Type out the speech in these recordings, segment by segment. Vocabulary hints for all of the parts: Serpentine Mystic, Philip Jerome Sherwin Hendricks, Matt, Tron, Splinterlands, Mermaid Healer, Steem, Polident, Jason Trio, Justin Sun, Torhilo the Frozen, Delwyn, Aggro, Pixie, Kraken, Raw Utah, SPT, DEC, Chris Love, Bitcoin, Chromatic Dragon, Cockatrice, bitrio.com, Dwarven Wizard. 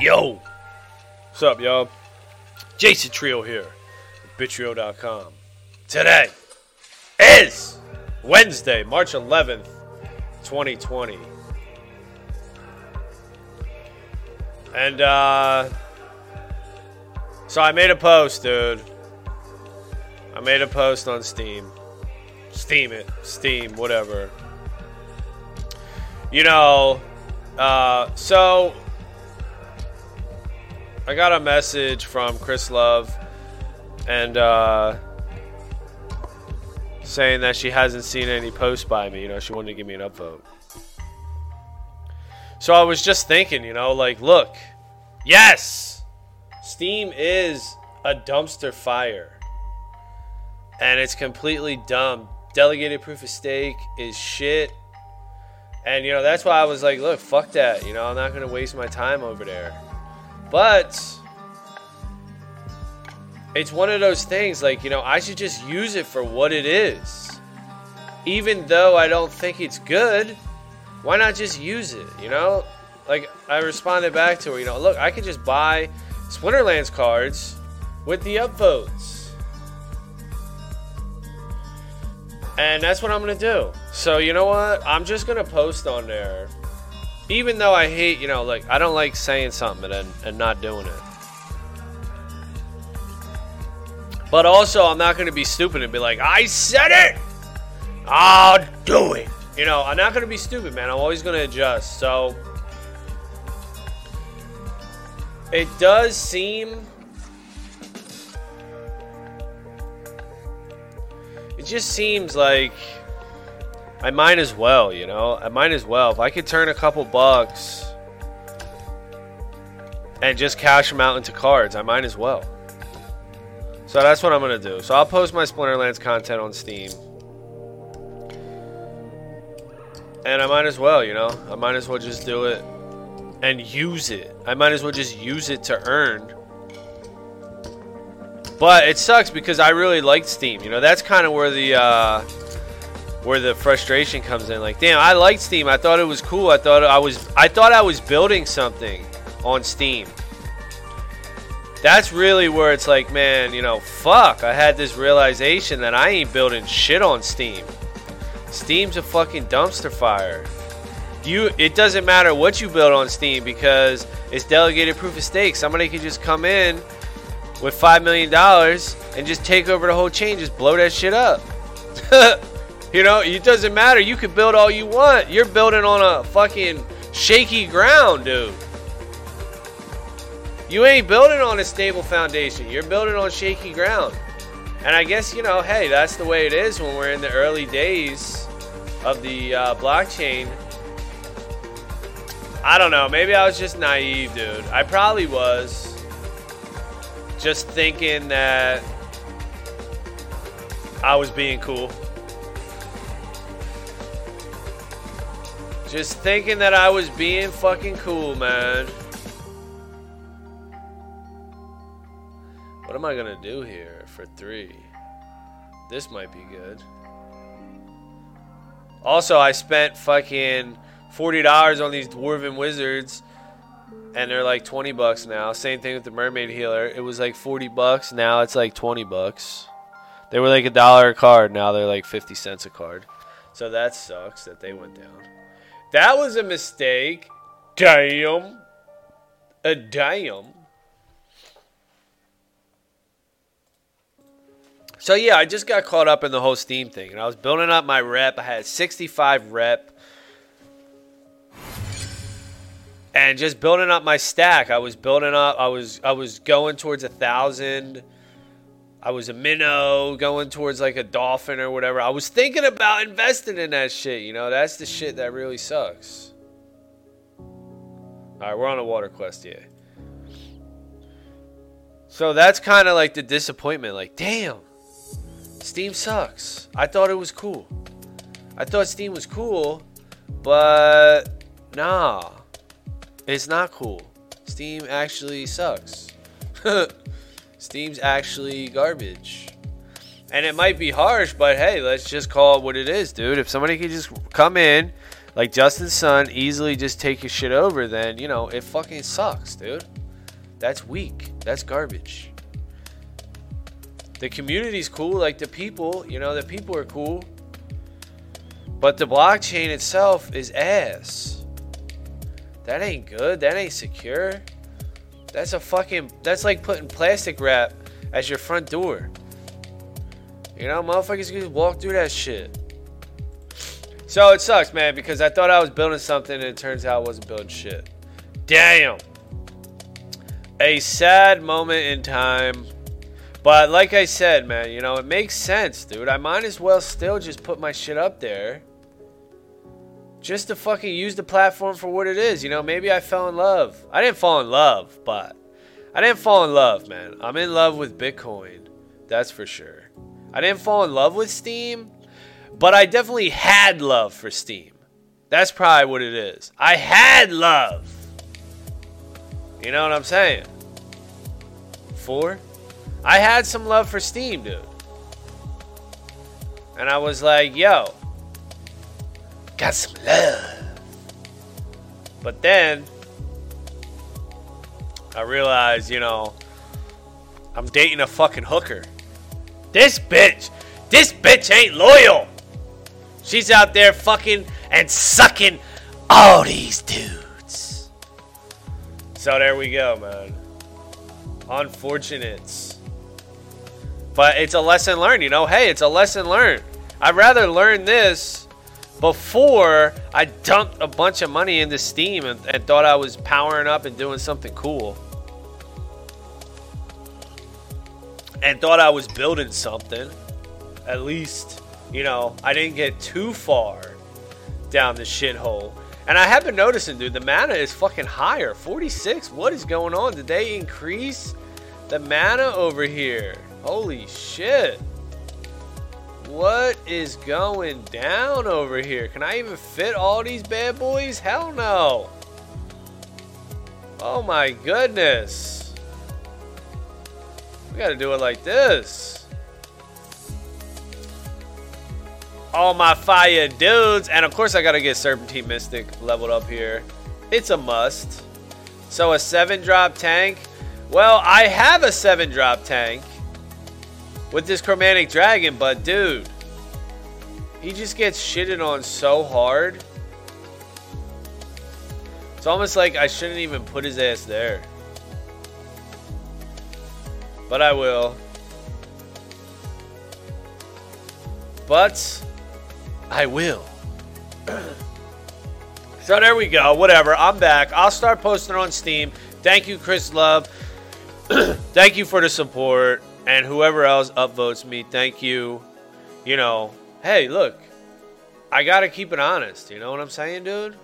Yo! What's up, y'all? Jason Trio here at bitrio.com. Today is Wednesday, March 11th, 2020. And, so I made a post, dude. I made a post on Steem. Steem, whatever. You know, so I got a message from Chris Love and saying that she hasn't seen any posts by me. You know, she wanted to give me an upvote. So I was just thinking, you know, like, look, yes, Steem is a dumpster fire, and it's completely dumb. Delegated proof of stake is shit. And, you know, that's why I was like, look, fuck that. You know, I'm not going to waste my time over there. But it's one of those things, like, you know, I should just use it for what it is. Even though I don't think it's good, why not just use it, you know? Like, I responded back to her, you know, look, I could just buy Splinterlands cards with the upvotes. And that's what I'm going to do. So, you know what? I'm just going to post on there. Even though I hate, you know, like, I don't like saying something and not doing it. But also, I'm not going to be stupid and be like, I said it! I'll do it! You know, I'm not going to be stupid, man. I'm always going to adjust. So, it does seem... It just seems like... I might as well, you know? I might as well. If I could turn a couple bucks and just cash them out into cards, I might as well. So that's what I'm going to do. So I'll post my Splinterlands content on Steem. And I might as well, you know? I might as well just do it and use it. I might as well just use it to earn. But it sucks because I really liked Steem. You know, that's kind of where the frustration comes in. Like, damn, I liked Steem. I thought it was cool. I thought I was building something on Steem. That's really where it's like, man, you know, fuck. I had this realization that I ain't building shit on Steem. Steem's a fucking dumpster fire. It doesn't matter what you build on Steem because it's delegated proof of stake. Somebody could just come in with $5 million and just take over the whole chain, just blow that shit up. You know, it doesn't matter. You can build all you want. You're building on a fucking shaky ground, dude. You ain't building on a stable foundation. You're building on shaky ground. And I guess, you know, hey, that's the way it is when we're in the early days of the blockchain. I don't know. Maybe I was just naive, dude. I probably was just thinking that I was being cool. Just thinking that I was being fucking cool, man. What am I gonna do here for three? This might be good. Also, I spent fucking $40 on these Dwarven Wizards, and they're like 20 bucks now. Same thing with the Mermaid Healer. It was like 40 bucks. Now it's like 20 bucks. They were like $1 a card. Now they're like 50 cents a card. So that sucks that they went down. That was a mistake. Damn. A damn. So, yeah, I just got caught up in the whole Steem thing. And I was building up my rep. I had 65 rep. And just building up my stack. I was building up. I was going towards 1,000. I was a minnow going towards like a dolphin or whatever. I was thinking about investing in that shit, you know? That's the shit that really sucks. All right, we're on a water quest, yeah. So that's kind of like the disappointment. Like, damn, Steem sucks. I thought it was cool. I thought Steem was cool, but nah, it's not cool. Steem actually sucks. Steem's actually garbage. And it might be harsh, but hey, let's just call it what it is, dude. If somebody could just come in, like Justin Sun easily just take his shit over, then, you know, it fucking sucks, dude. That's weak. That's garbage. The community's cool. Like, the people, you know, the people are cool. But the blockchain itself is ass. That ain't good. That ain't secure. That's a fucking... That's like putting plastic wrap as your front door. You know, motherfuckers can just walk through that shit. So it sucks, man, because I thought I was building something and it turns out I wasn't building shit. Damn. A sad moment in time. But like I said, man, you know, it makes sense, dude. I might as well still just put my shit up there. Just to fucking use the platform for what it is. You know, maybe I fell in love. I didn't fall in love, but... I didn't fall in love, man. I'm in love with Bitcoin. That's for sure. I didn't fall in love with Steem. But I definitely had love for Steem. That's probably what it is. I had love. You know what I'm saying? I had some love for Steem, dude. And I was like, yo, got some love. But then I realized, you know, I'm dating a fucking hooker. This bitch ain't loyal. She's out there fucking and sucking all these dudes. So there we go, man. Unfortunate. But it's a lesson learned, you know? Hey, it's a lesson learned. I'd rather learn this before I dumped a bunch of money into Steem and thought I was powering up and doing something cool. And thought I was building something. At least, you know, I didn't get too far down the shithole. And I have been noticing, dude, the mana is fucking higher. 46? What is going on? Did they increase the mana over here? Holy shit. What is going down over here? Can I even fit all these bad boys? Hell no. Oh my goodness. We gotta do it like this. All my fire dudes. And of course I gotta get Serpentine Mystic leveled up here. It's a must. So a 7-drop tank. Well, I have a 7-drop tank with this Chromatic Dragon, but dude, he just gets shitted on so hard. It's almost like I shouldn't even put his ass there. But I will. But I will. So there we go. Whatever. I'm back. I'll start posting on Steem. Thank you, Chris Love. Thank you for the support. And whoever else upvotes me, thank you. You know, hey, look. I got to keep it honest. You know what I'm saying, dude?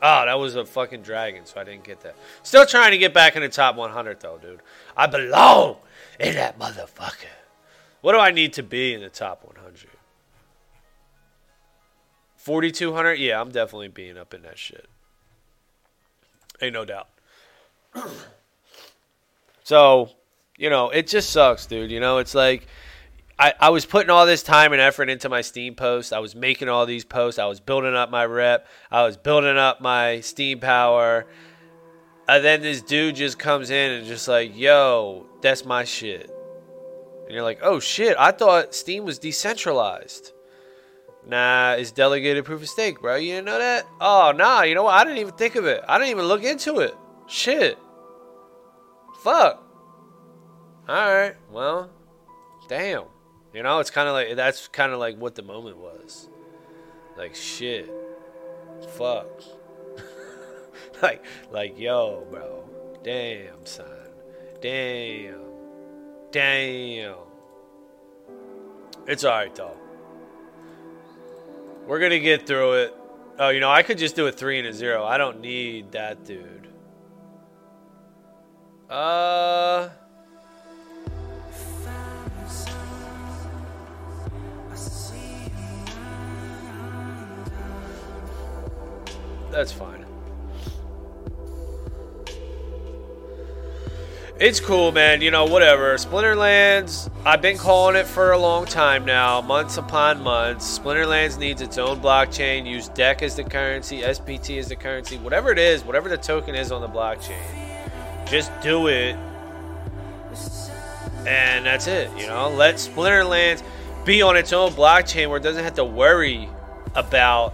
Oh, that was a fucking dragon, so I didn't get that. Still trying to get back in the top 100, though, dude. I belong in that motherfucker. What do I need to be in the top 100? 4,200? Yeah, I'm definitely being up in that shit. Ain't no doubt. So... You know, it just sucks, dude. You know, it's like I was putting all this time and effort into my Steem posts. I was making all these posts. I was building up my rep. I was building up my Steem power. And then this dude just comes in and just like, yo, that's my shit. And you're like, oh, shit. I thought Steem was decentralized. Nah, it's delegated proof of stake, bro. You didn't know that? Oh, nah. You know what? I didn't even think of it. I didn't even look into it. Shit. Fuck. Alright, well, damn. You know, it's kind of like, that's kind of like what the moment was. Like, shit. Fuck. like, yo, bro. Damn, son. Damn. Damn. It's alright, though. We're gonna get through it. Oh, you know, I could just do a 3 and a 0. I don't need that, dude. That's fine. It's cool, man. You know, whatever. Splinterlands. I've been calling it for a long time now, months upon months. Splinterlands needs its own blockchain. Use DEC as the currency, SPT as the currency, whatever it is, whatever the token is on the blockchain. Just do it. And that's it, you know? Let Splinterlands be on its own blockchain where it doesn't have to worry about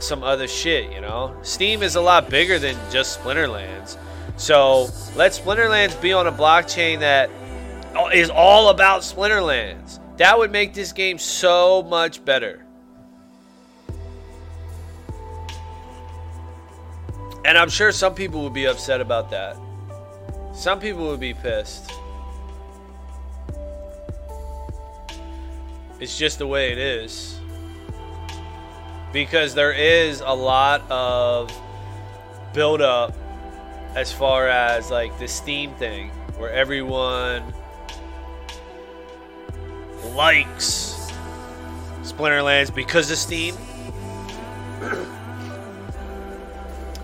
some other shit, you know? Steem is a lot bigger than just Splinterlands. So let Splinterlands be on a blockchain that is all about Splinterlands. That would make this game so much better. And I'm sure some people would be upset about that. Some people would be pissed. It's just the way it is. Because there is a lot of build up as far as like the Steem thing, where everyone likes Splinterlands because of Steem.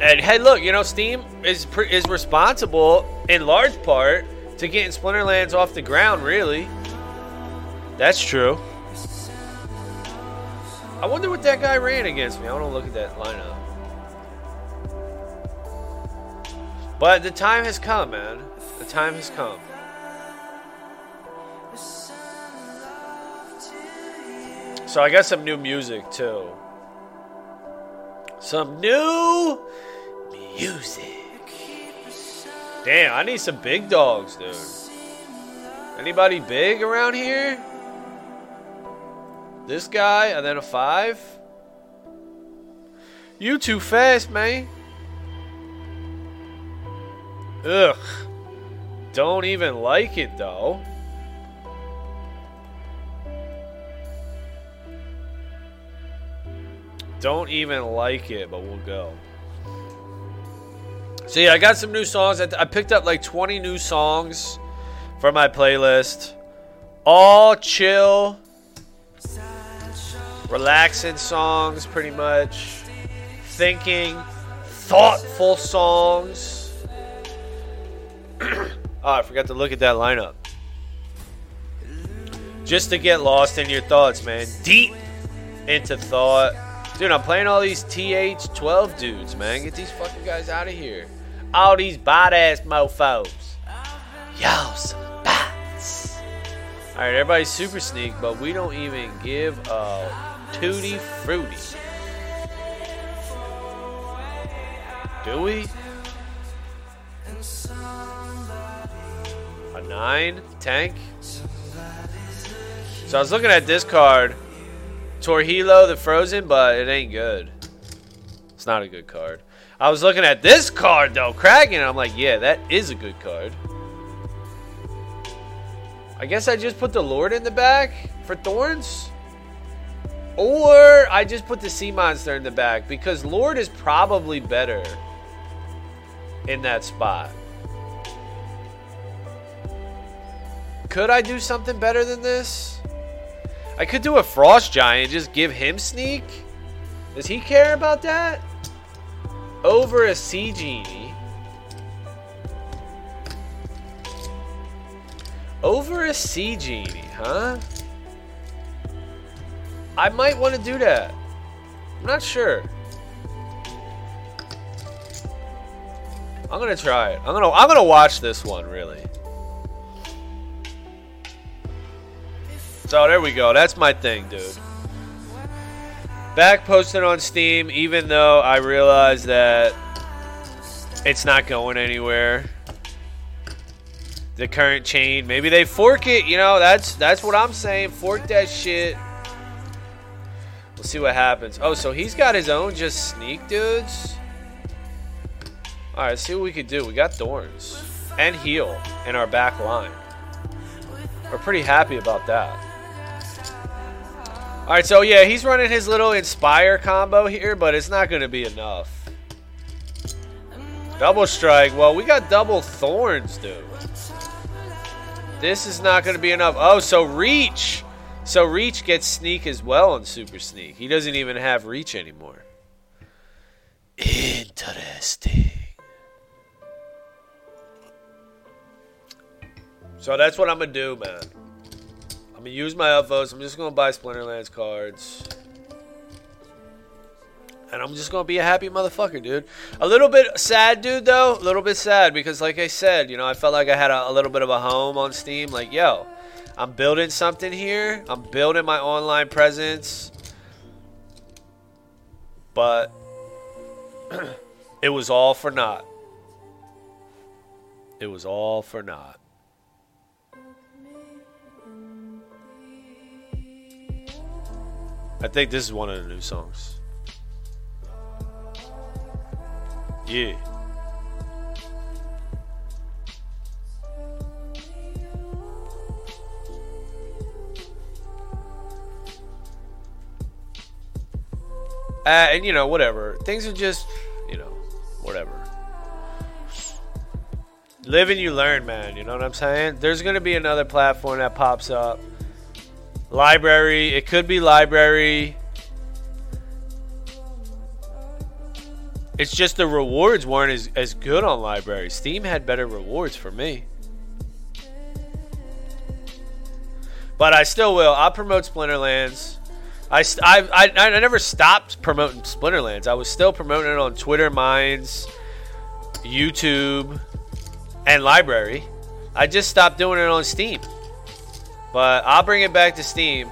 And hey, look, you know, Steem is responsible in large part to getting Splinterlands off the ground, really. That's true. I wonder what that guy ran against me. I want to look at that lineup. But the time has come, man. The time has come. So I got some new music too. Some new music. Damn, I need some big dogs, dude. Anybody big around here? This guy, and then a 5. You too fast, man. Ugh. Don't even like it, though. Don't even like it, but we'll go. So yeah, I got some new songs. I picked up like 20 new songs for my playlist. All chill, relaxing songs, pretty much. Thinking, thoughtful songs. Oh, I forgot to look at that lineup. Just to get lost in your thoughts, man. Deep into thought. Dude, I'm playing all these TH12 dudes, man. Get these fucking guys out of here. All these bot-ass mofos. Y'all some bots. All right, everybody's super sneak, but we don't even give a tootie fruity. Do we? A 9 tank? So I was looking at this card. Torhilo the Frozen, but it ain't good. It's not a good card. I was looking at this card though, Kraken, and I'm like, yeah, that is a good card. I guess I just put the Lord in the back for Thorns? Or I just put the Sea Monster in the back because Lord is probably better in that spot. Could I do something better than this? I could do a Frost Giant, just give him Sneak. Does he care about that? Over a Sea Genie. Over a Sea Genie, huh? I might want to do that. I'm not sure. I'm gonna try it. I'm gonna watch this one, really. So there we go. That's my thing, dude. Back posted on Steem, even though I realize that it's not going anywhere. The current chain. Maybe they fork it. You know, that's what I'm saying. Fork that shit. We'll see what happens. Oh, so he's got his own just sneak dudes. All right, see what we could do. We got Thorns and Heal in our back line. We're pretty happy about that. All right, so yeah, he's running his little Inspire combo here, but it's not going to be enough. Double Strike. Well, we got double Thorns, dude. This is not going to be enough. Oh, so Reach. So Reach gets Sneak as well on Super Sneak. He doesn't even have Reach anymore. Interesting. So that's what I'm going to do, man. gonna use my upvotes. I'm just gonna buy Splinterlands cards. And I'm just gonna be a happy motherfucker, dude. A little bit sad, dude, though. A little bit sad because, like I said, you know, I felt like I had a little bit of a home on Steem. Like, yo, I'm building something here. I'm building my online presence. But it was all for naught. It was all for naught. I think this is one of the new songs. Yeah. And, you know, whatever. Things are just, you know, whatever. Live and you learn, man. You know what I'm saying? There's going to be another platform that pops up. Library. It could be library. It's just the rewards weren't as good on library. Steem had better rewards for me. But I still will. I'll promote Splinterlands. I never stopped promoting Splinterlands. I was still promoting it on Twitter, Minds, YouTube, and library. I just stopped doing it on Steem. But I'll bring it back to Steem.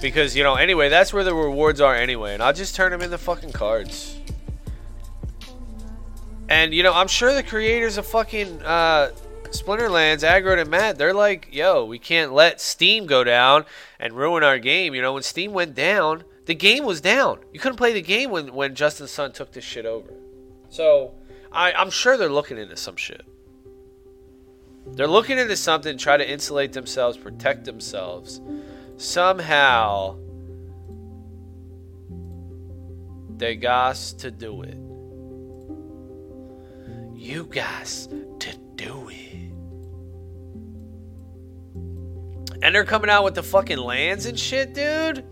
Because, you know, anyway, that's where the rewards are anyway. And I'll just turn them into fucking cards. And, you know, I'm sure the creators of fucking Splinterlands, Aggro and Matt, they're like, yo, we can't let Steem go down and ruin our game. You know, when Steem went down, the game was down. You couldn't play the game when Justin Sun took this shit over. So I'm sure they're looking into some shit. They're looking into something, try to insulate themselves, protect themselves. Somehow, they got to do it. You got to do it. And they're coming out with the fucking lands and shit, dude.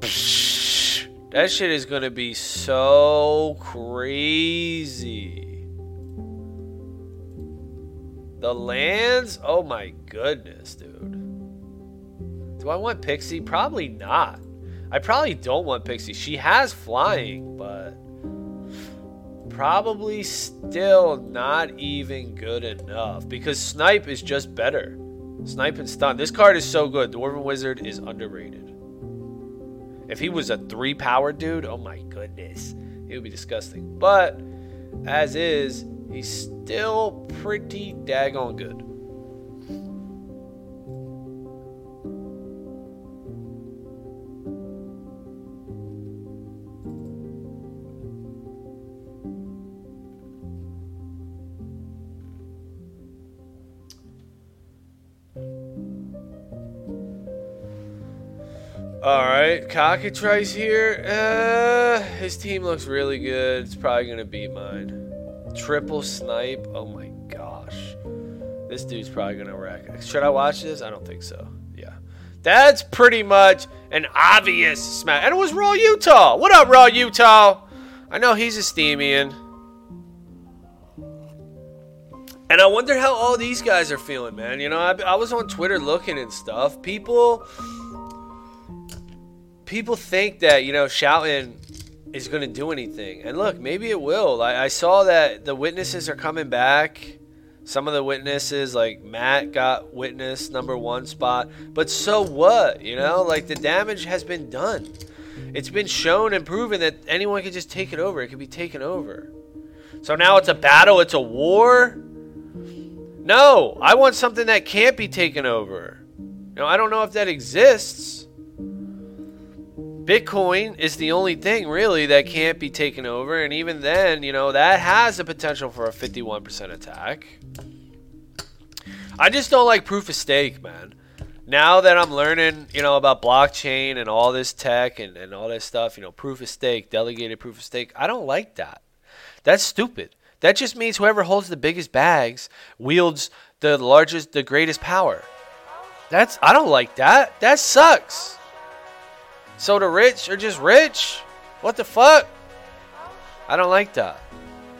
That shit is going to be so crazy. The lands? Oh my goodness, dude. Do I want Pixie? Probably not. I probably don't want Pixie. She has flying, but probably still not even good enough. Because Snipe is just better. Snipe and Stun. This card is so good. Dwarven Wizard is underrated. If he was a 3-power dude, oh my goodness. It would be disgusting. But as is, he's still pretty daggone good. Alright, Cockatrice here. His team looks really good. It's probably going to beat mine. Triple Snipe. Oh my gosh. This dude's probably going to wreck it. Should I watch this? I don't think so. Yeah. That's pretty much an obvious smash. And it was Raw Utah. What up, Raw Utah? I know he's a Steemian. And I wonder how all these guys are feeling, man. You know, I was on Twitter looking and stuff. People think that, you know, shouting is going to do anything. And look, maybe it will. Like, I saw that the witnesses are coming back. Some of the witnesses, like Matt got witness #1 spot. But so what, you know? Like, the damage has been done. It's been shown and proven that anyone can just take it over. It can be taken over. So now it's a battle. It's a war. No, I want something that can't be taken over. Now, I don't know if that exists. Bitcoin is the only thing, really, that can't be taken over. And even then, you know, that has the potential for a 51% attack. I just don't like proof of stake, man. Now that I'm learning, you know, about blockchain and all this tech and all this stuff, you know, proof of stake, delegated proof of stake, I don't like that. That's stupid. That just means whoever holds the biggest bags wields the greatest power. I don't like that. That sucks. So the rich are just rich? What the fuck? I don't like that.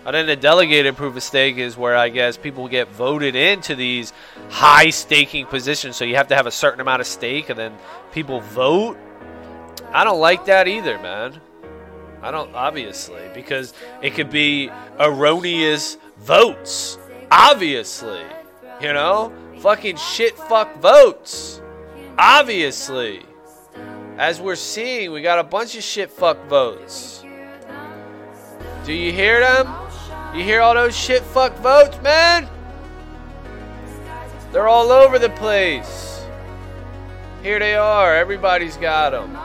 And then the delegated proof of stake is where I guess people get voted into these high staking positions. So you have to have a certain amount of stake and then people vote. I don't like that either, man. I don't, obviously, because it could be erroneous votes. Obviously, you know, fucking shit fuck votes. Obviously, as we're seeing, we got a bunch of shit fuck votes. Do you hear them? You hear all those shit fuck votes, man? They're all over the place. Here they are. Everybody's got them.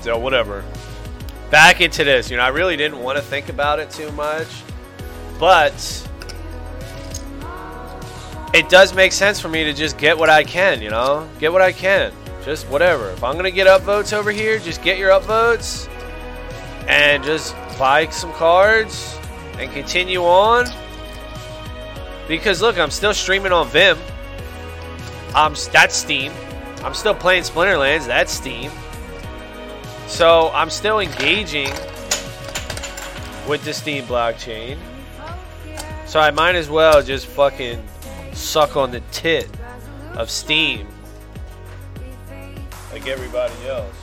So whatever. Back into this. You know, I really didn't want to think about it too much. But it does make sense for me to just get what I can, you know? Get what I can. Just whatever. If I'm going to get upvotes over here, just get your upvotes. And just buy some cards. And continue on. Because, look, I'm still streaming on Vim. That's Steam. I'm still playing Splinterlands. That's Steam. So I'm still engaging with the Steam blockchain. So I might as well just fucking suck on the tit of Steam like everybody else.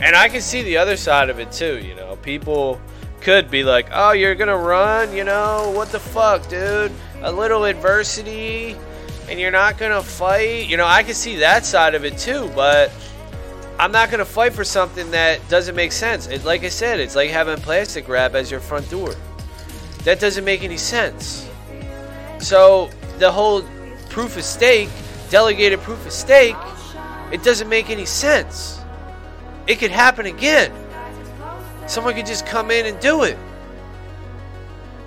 And I can see the other side of it too, you know. People could be like, oh, you're going to run, you know, what the fuck, dude? A little adversity and you're not going to fight. You know, I can see that side of it too, but I'm not going to fight for something that doesn't make sense. It, like I said, it's like having plastic wrap as your front door. That doesn't make any sense. So the whole proof of stake, delegated proof of stake, it doesn't make any sense. It could happen again. Someone could just come in and do it.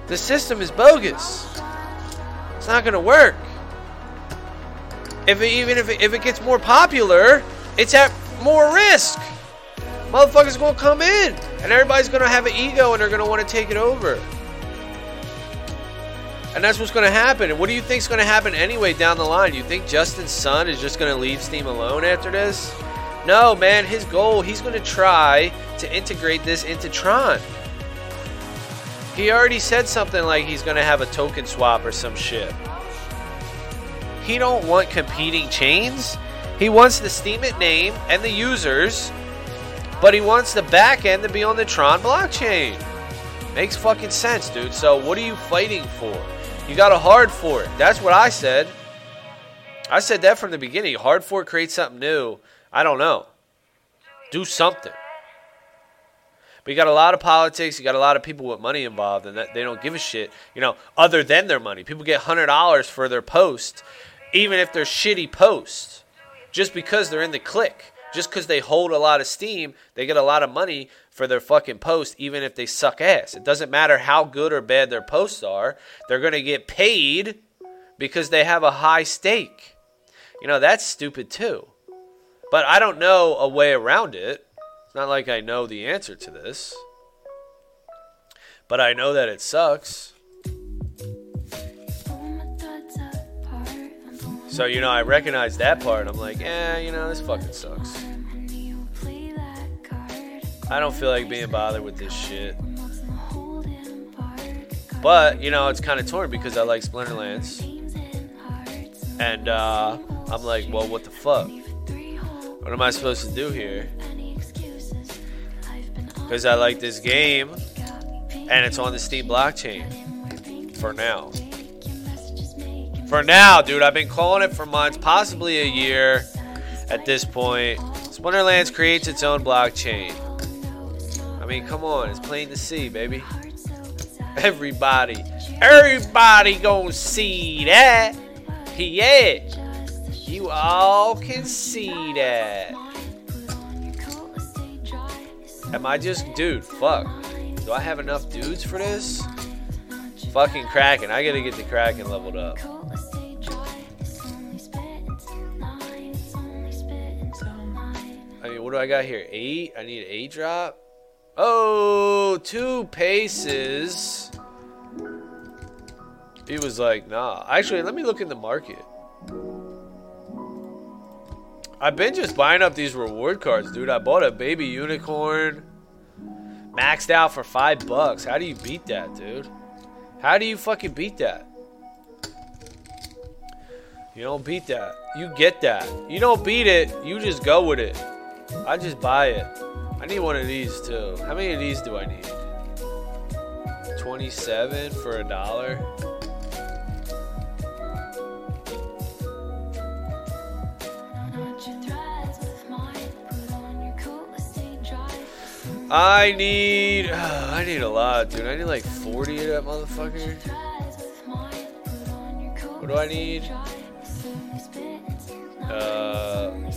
The system is bogus. It's not going to work. Even if it gets more popular, it's at more risk. Motherfuckers gonna come in and everybody's gonna have an ego and they're gonna want to take it over, and that's what's gonna happen. And what do you think's gonna happen anyway down the line? You think Justin Sun is just gonna leave Steam alone after this? No, man. His goal, he's gonna try to integrate this into Tron. He already said something like he's gonna have a token swap or some shit. He don't want competing chains. He wants the Steam it name and the users, but he wants the back end to be on the Tron blockchain. Makes fucking sense, dude. So what are you fighting for? You got a hard fork. That's what I said. I said that from the beginning. Hard fork, create something new. I don't know. Do something. But you got a lot of politics. You got a lot of people with money involved, and that they don't give a shit, you know, other than their money. People get $100 for their post, even if they're shitty posts. Just because they're in the click, just because they hold a lot of Steam, they get a lot of money for their fucking post, even if they suck ass. It doesn't matter how good or bad their posts are. They're going to get paid because they have a high stake. You know, that's stupid too. But I don't know a way around it. It's not like I know the answer to this. But I know that it sucks. So, you know, I recognize that part. I'm like, you know, this fucking sucks. I don't feel like being bothered with this shit. But, you know, it's kind of torn because I like Splinterlands. And I'm like, well, what the fuck? What am I supposed to do here? Because I like this game. And it's on the Steam blockchain. For now. For now, dude, I've been calling it for months, possibly a year at this point. Splinterlands creates its own blockchain. I mean, come on, it's plain to see, baby. Everybody gonna see that. Yeah, you all can see that. Am I just, dude, fuck. Do I have enough dudes for this? Fucking Kraken. I gotta get the Kraken leveled up. I mean, what do I got here? 8? I need an 8 drop. Oh, 2 paces. He was like, nah. Actually, let me look in the market. I've been just buying up these reward cards, dude. I bought a baby unicorn. Maxed out for $5. How do you beat that, dude? How do you fucking beat that? You don't beat that. You get that. You don't beat it. You just go with it. I just buy it. I need one of these, too. How many of these do I need? 27 for $1. I need a lot, dude. I need like 40 of that motherfucker. What do I need?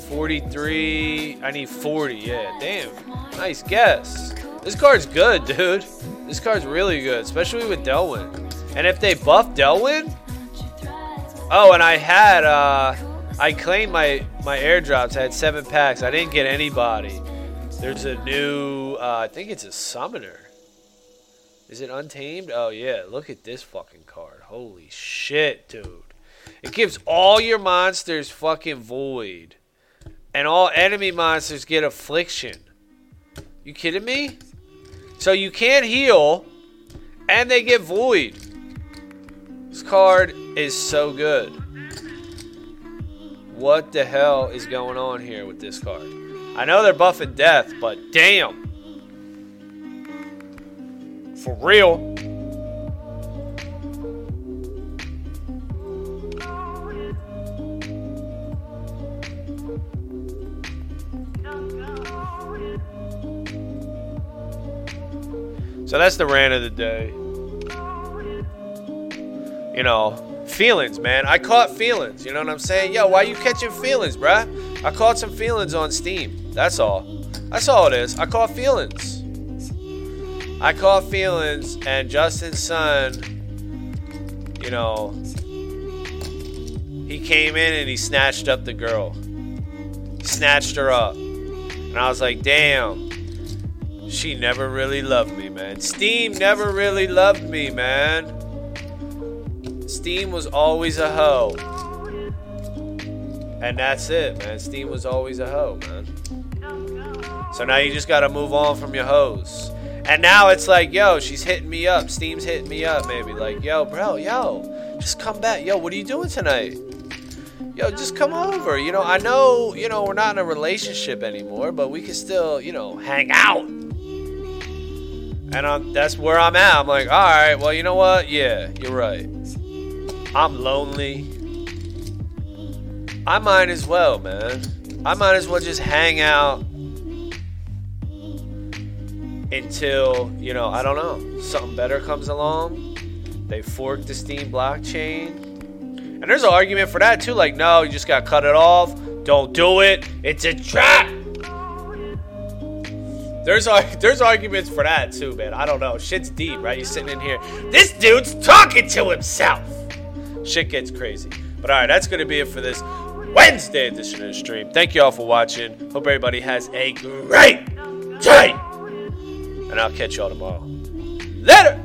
43. I need 40. Yeah, damn. Nice guess. This card's good, dude. This card's really good, especially with Delwyn. And if they buff Delwyn, oh, and I had I claimed my airdrops. I had 7 packs. I didn't get anybody. There's a new, I think it's a summoner. Is it Untamed? Oh, yeah. Look at this fucking card. Holy shit, dude. It gives all your monsters fucking void. And all enemy monsters get affliction. You kidding me? So you can't heal, and they get void. This card is so good. What the hell is going on here with this card? I know they're buffing death, but damn. For real. So that's the rant of the day. You know, feelings, man. I caught feelings. You know what I'm saying? Yo, why you catching feelings, bruh? I caught some feelings on Steem. That's all. That's all it is. I caught feelings. I caught feelings, and Justin Sun, you know, he came in and he snatched up the girl. He snatched her up. And I was like, damn, she never really loved me, man. Steem never really loved me, man. Steem was always a hoe. And that's it, man. Steem was always a hoe, man. So now you just got to move on from your hoes. And now it's like, yo, she's hitting me up. Steem's hitting me up, maybe. Like, yo, bro, yo, just come back. Yo, what are you doing tonight? Yo, just come over. You know, I know, you know, we're not in a relationship anymore, but we can still, you know, hang out. And that's where I'm at. I'm like, all right, well, you know what? Yeah, you're right. I'm lonely. I might as well, man. I might as well just hang out. Until, you know, I don't know, something better comes along. They fork the Steem blockchain. And there's an argument for that, too. Like, no, you just got to cut it off. Don't do it. It's a trap. There's arguments for that, too, man. I don't know. Shit's deep, right? You're sitting in here. This dude's talking to himself. Shit gets crazy. But, all right, that's going to be it for this Wednesday edition of the stream. Thank you all for watching. Hope everybody has a great day. And I'll catch y'all tomorrow. Later!